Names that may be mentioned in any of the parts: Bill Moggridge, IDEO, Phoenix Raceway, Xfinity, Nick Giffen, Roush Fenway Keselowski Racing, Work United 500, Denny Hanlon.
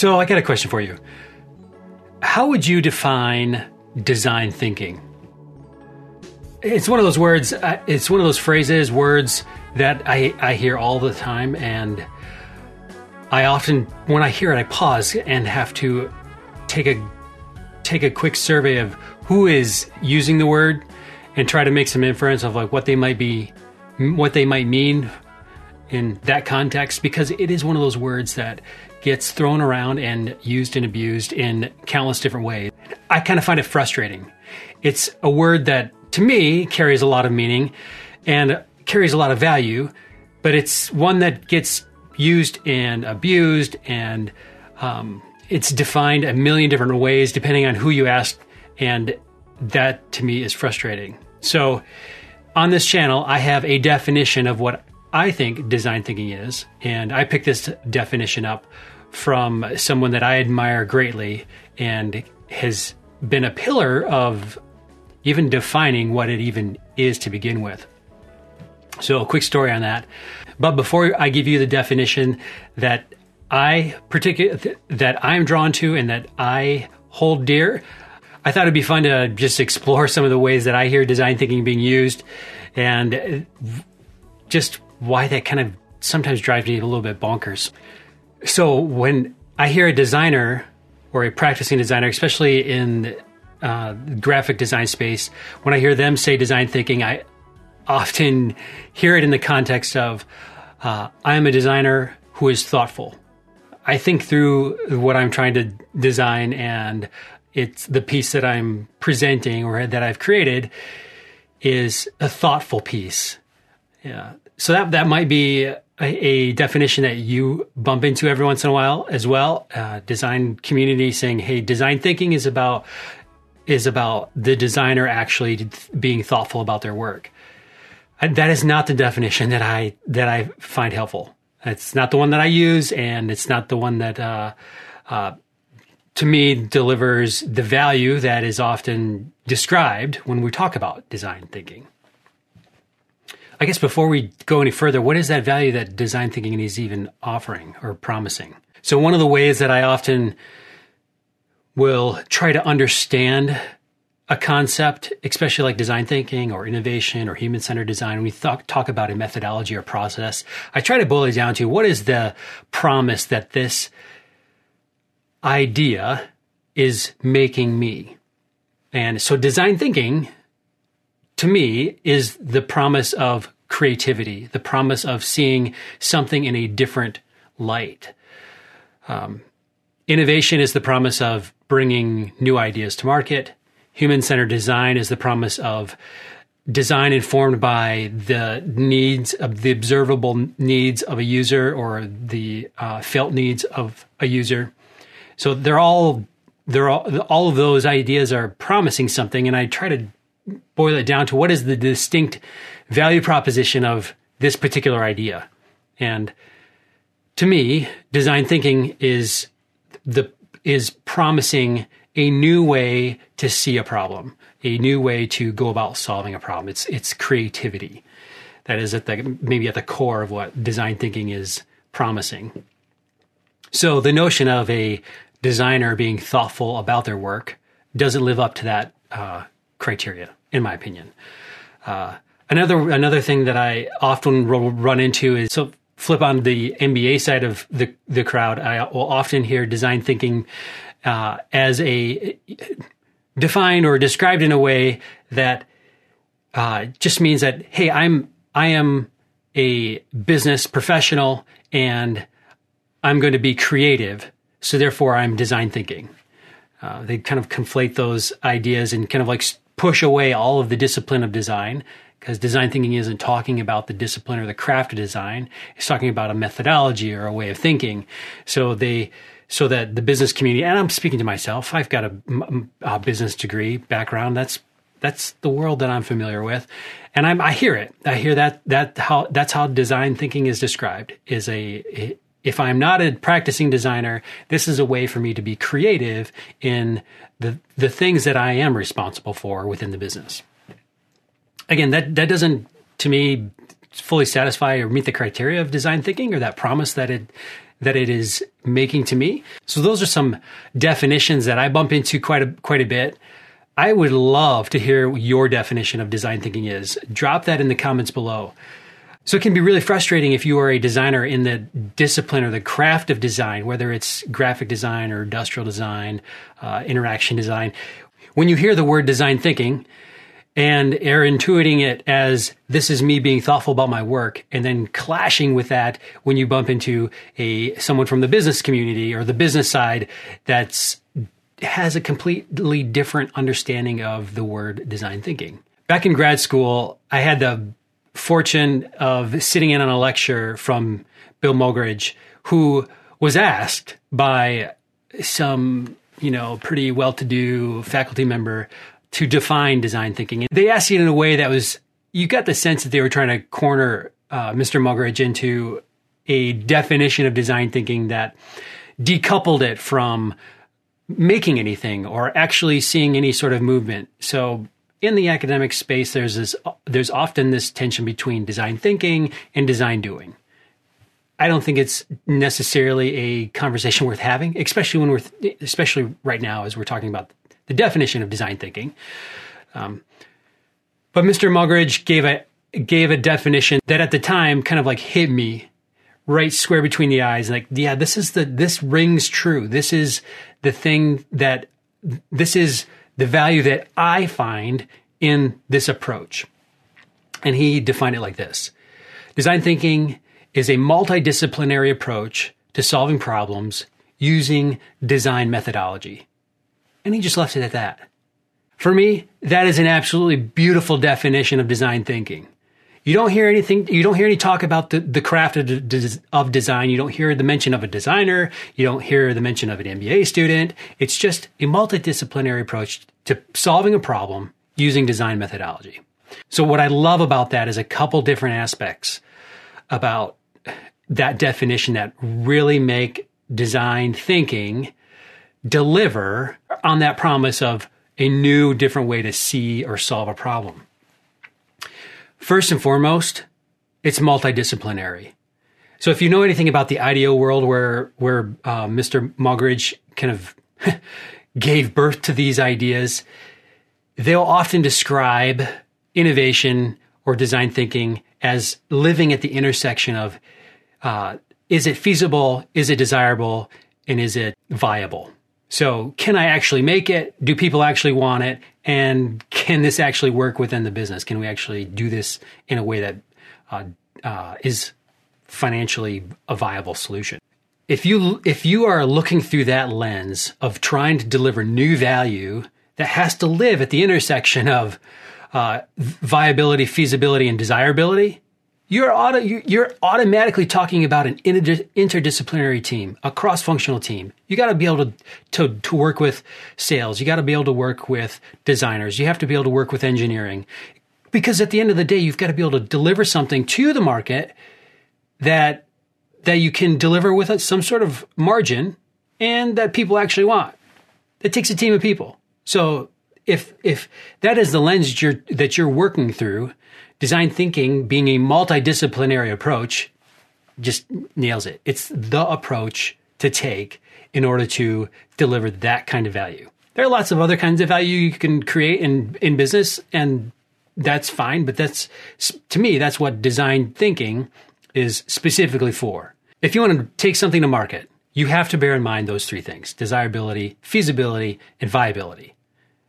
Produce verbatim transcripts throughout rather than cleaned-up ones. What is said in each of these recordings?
So I got a question for you. How would you define design thinking? It's one of those words, it's one of those phrases, words that I, I hear all the time, and I often, when I hear it, I pause and have to take a take a quick survey of who is using the word and try to make some inference of like what they might be, what they might mean in that context, because it is one of those words that gets thrown around and used and abused in countless different ways. I kind of find it frustrating. It's a word that, to me, carries a lot of meaning and carries a lot of value, but it's one that gets used and abused, and um, it's defined a million different ways depending on who you ask, and that to me is frustrating. So on this channel, I have a definition of what I think design thinking is, and I picked this definition up from someone that I admire greatly and has been a pillar of even defining what it even is to begin with. So a quick story on that. But before I give you the definition that I particu- that I'm drawn to and that I hold dear, I thought it'd be fun to just explore some of the ways that I hear design thinking being used and just why that kind of sometimes drives me a little bit bonkers. So when I hear a designer or a practicing designer, especially in Uh, graphic design space, when I hear them say design thinking, I often hear it in the context of, uh, I am a designer who is thoughtful. I think through what I'm trying to design, and it's the piece that I'm presenting or that I've created is a thoughtful piece. Yeah. So that, that might be a, a definition that you bump into every once in a while as well. Uh, design community saying, hey, design thinking is about is about the designer actually being thoughtful about their work. That is not the definition that I that I find helpful. It's not the one that I use, and it's not the one that, uh, uh, to me, delivers the value that is often described when we talk about design thinking. I guess before we go any further, what is that value that design thinking is even offering or promising? So one of the ways that I often will try to understand a concept, especially like design thinking or innovation or human-centered design, when we th- talk about a methodology or process, I try to boil it down to what is the promise that this idea is making me. And so design thinking, to me, is the promise of creativity, the promise of seeing something in a different light. Um, innovation is the promise of bringing new ideas to market. Human-centered design is the promise of design informed by the needs of the observable needs of a user or the uh, felt needs of a user. So they're all they're all, all of those ideas are promising something, and I try to boil it down to what is the distinct value proposition of this particular idea. And to me, design thinking is the is promising a new way to see a problem, a new way to go about solving a problem. It's it's creativity. That is at the maybe at the core of what design thinking is promising. So the notion of a designer being thoughtful about their work doesn't live up to that uh, criteria, in my opinion. Uh, another another thing that I often run into is so. Flip on the M B A side of the, the crowd, I will often hear design thinking uh, as a defined or described in a way that uh, just means that, hey, I'm I am a business professional and I'm going to be creative, so therefore I'm design thinking. Uh, they kind of conflate those ideas and kind of like push away all of the discipline of design, because design thinking isn't talking about the discipline or the craft of design. It's talking about a methodology or a way of thinking. So they, so that the business community, and I'm speaking to myself, I've got a, a business degree background. That's, that's the world that I'm familiar with. And I'm, I hear it. I hear that, that how, that's how design thinking is described, is a, if I'm not a practicing designer, this is a way for me to be creative in the, the things that I am responsible for within the business. Again, that, that doesn't, to me, fully satisfy or meet the criteria of design thinking or that promise that it that it is making to me. So those are some definitions that I bump into quite a, quite a bit. I would love to hear what your definition of design thinking is. Drop that in the comments below. So it can be really frustrating if you are a designer in the discipline or the craft of design, whether it's graphic design or industrial design, uh, interaction design. When you hear the word design thinking and are intuiting it as this is me being thoughtful about my work, and then clashing with that when you bump into a someone from the business community or the business side that's has a completely different understanding of the word design thinking. Back in grad school, I had the fortune of sitting in on a lecture from Bill Moggridge, who was asked by some, you know, pretty well-to-do faculty member to define design thinking. And they asked it in a way that was, you got the sense that they were trying to corner uh, Mister Moggridge into a definition of design thinking that decoupled it from making anything or actually seeing any sort of movement. So in the academic space, there's this, there's often this tension between design thinking and design doing. I don't think it's necessarily a conversation worth having, especially when we're, th- especially right now as we're talking about the definition of design thinking. Um, but Mister Moggridge gave a gave a definition that at the time kind of like hit me right square between the eyes. Like, yeah, this is the this rings true. This is the thing that this is the value that I find in this approach. And he defined it like this: design thinking is a multidisciplinary approach to solving problems using design methodology. And he just left it at that. For me, that is an absolutely beautiful definition of design thinking. You don't hear anything, you don't hear any talk about the, the craft of, de- of design. You don't hear the mention of a designer. You don't hear the mention of an M B A student. It's just a multidisciplinary approach to solving a problem using design methodology. So what I love about that is a couple different aspects about that definition that really make design thinking deliver on that promise of a new, different way to see or solve a problem. First and foremost, it's multidisciplinary. So if you know anything about the IDEO world where where uh, Mister Moggridge kind of gave birth to these ideas, they'll often describe innovation or design thinking as living at the intersection of uh, is it feasible, is it desirable, and is it viable? So can I actually make it? Do people actually want it? And can this actually work within the business? Can we actually do this in a way that uh, uh, is financially a viable solution? If you if you are looking through that lens of trying to deliver new value that has to live at the intersection of uh, viability, feasibility, and desirability, you're auto, you're automatically talking about an interdisciplinary team, a cross-functional team. You got to be able to, to to work with sales. You got to be able to work with designers. You have to be able to work with engineering, because at the end of the day, you've got to be able to deliver something to the market that that you can deliver with some sort of margin and that people actually want. It takes a team of people. So if if that is the lens that you're, that you're working through, design thinking being a multidisciplinary approach just nails it. It's the approach to take in order to deliver that kind of value. There are lots of other kinds of value you can create in, in business, and that's fine, but that's, to me, that's what design thinking is specifically for. If you want to take something to market, you have to bear in mind those three things: desirability, feasibility, and viability.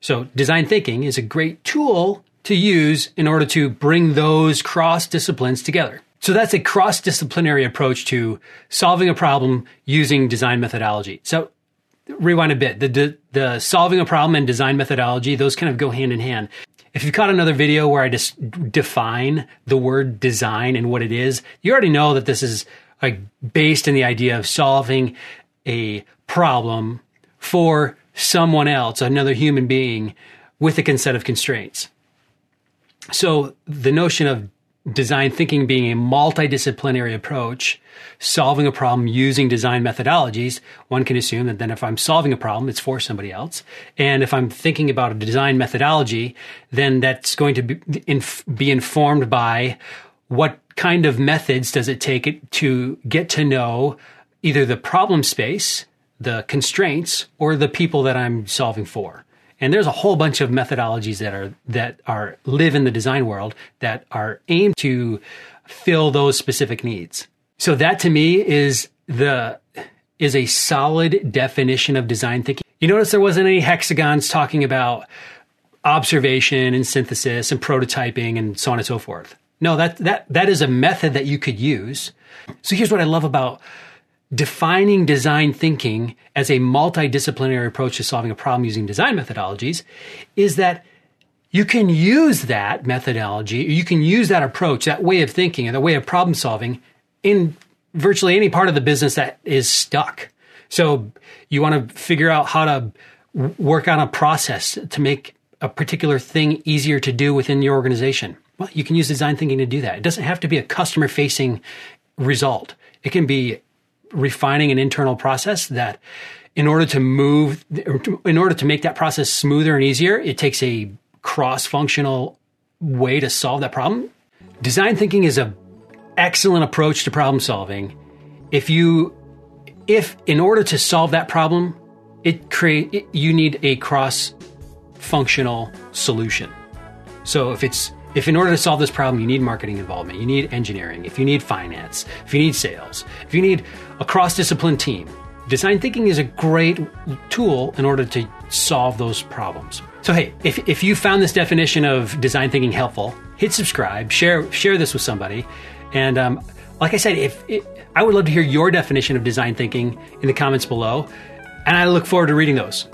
So design thinking is a great tool to use in order to bring those cross disciplines together. So that's a cross-disciplinary approach to solving a problem using design methodology. So rewind a bit. The, the, the solving a problem and design methodology, those kind of go hand in hand. If you caught another video where I just define the word design and what it is, you already know that this is like based in the idea of solving a problem for someone else, another human being, with a consent of constraints. So the notion of design thinking being a multidisciplinary approach, solving a problem using design methodologies, one can assume that then if I'm solving a problem, it's for somebody else. And if I'm thinking about a design methodology, then that's going to be, inf- be informed by what kind of methods does it take to get to know either the problem space, the constraints, or the people that I'm solving for. And there's a whole bunch of methodologies that are that are live in the design world that are aimed to fill those specific needs. So that to me is the is a solid definition of design thinking. You notice there wasn't any hexagons talking about observation and synthesis and prototyping and so on and so forth. No, that that that is a method that you could use. So here's what I love about defining design thinking as a multidisciplinary approach to solving a problem using design methodologies is that you can use that methodology, you can use that approach, that way of thinking and that way of problem solving in virtually any part of the business that is stuck. So you want to figure out how to work on a process to make a particular thing easier to do within your organization. Well, you can use design thinking to do that. It doesn't have to be a customer-facing result. It can be refining an internal process that in order to move, in order to make that process smoother and easier, it takes a cross-functional way to solve that problem. Design thinking is an excellent approach to problem solving. If you, if in order to solve that problem, it create, it, you need a cross-functional solution. So if it's, if in order to solve this problem, you need marketing involvement, you need engineering, if you need finance, if you need sales, if you need a cross-discipline team, design thinking is a great tool in order to solve those problems. So hey, if, if you found this definition of design thinking helpful, hit subscribe, share share this with somebody. And um, like I said, if it, I would love to hear your definition of design thinking in the comments below. And I look forward to reading those.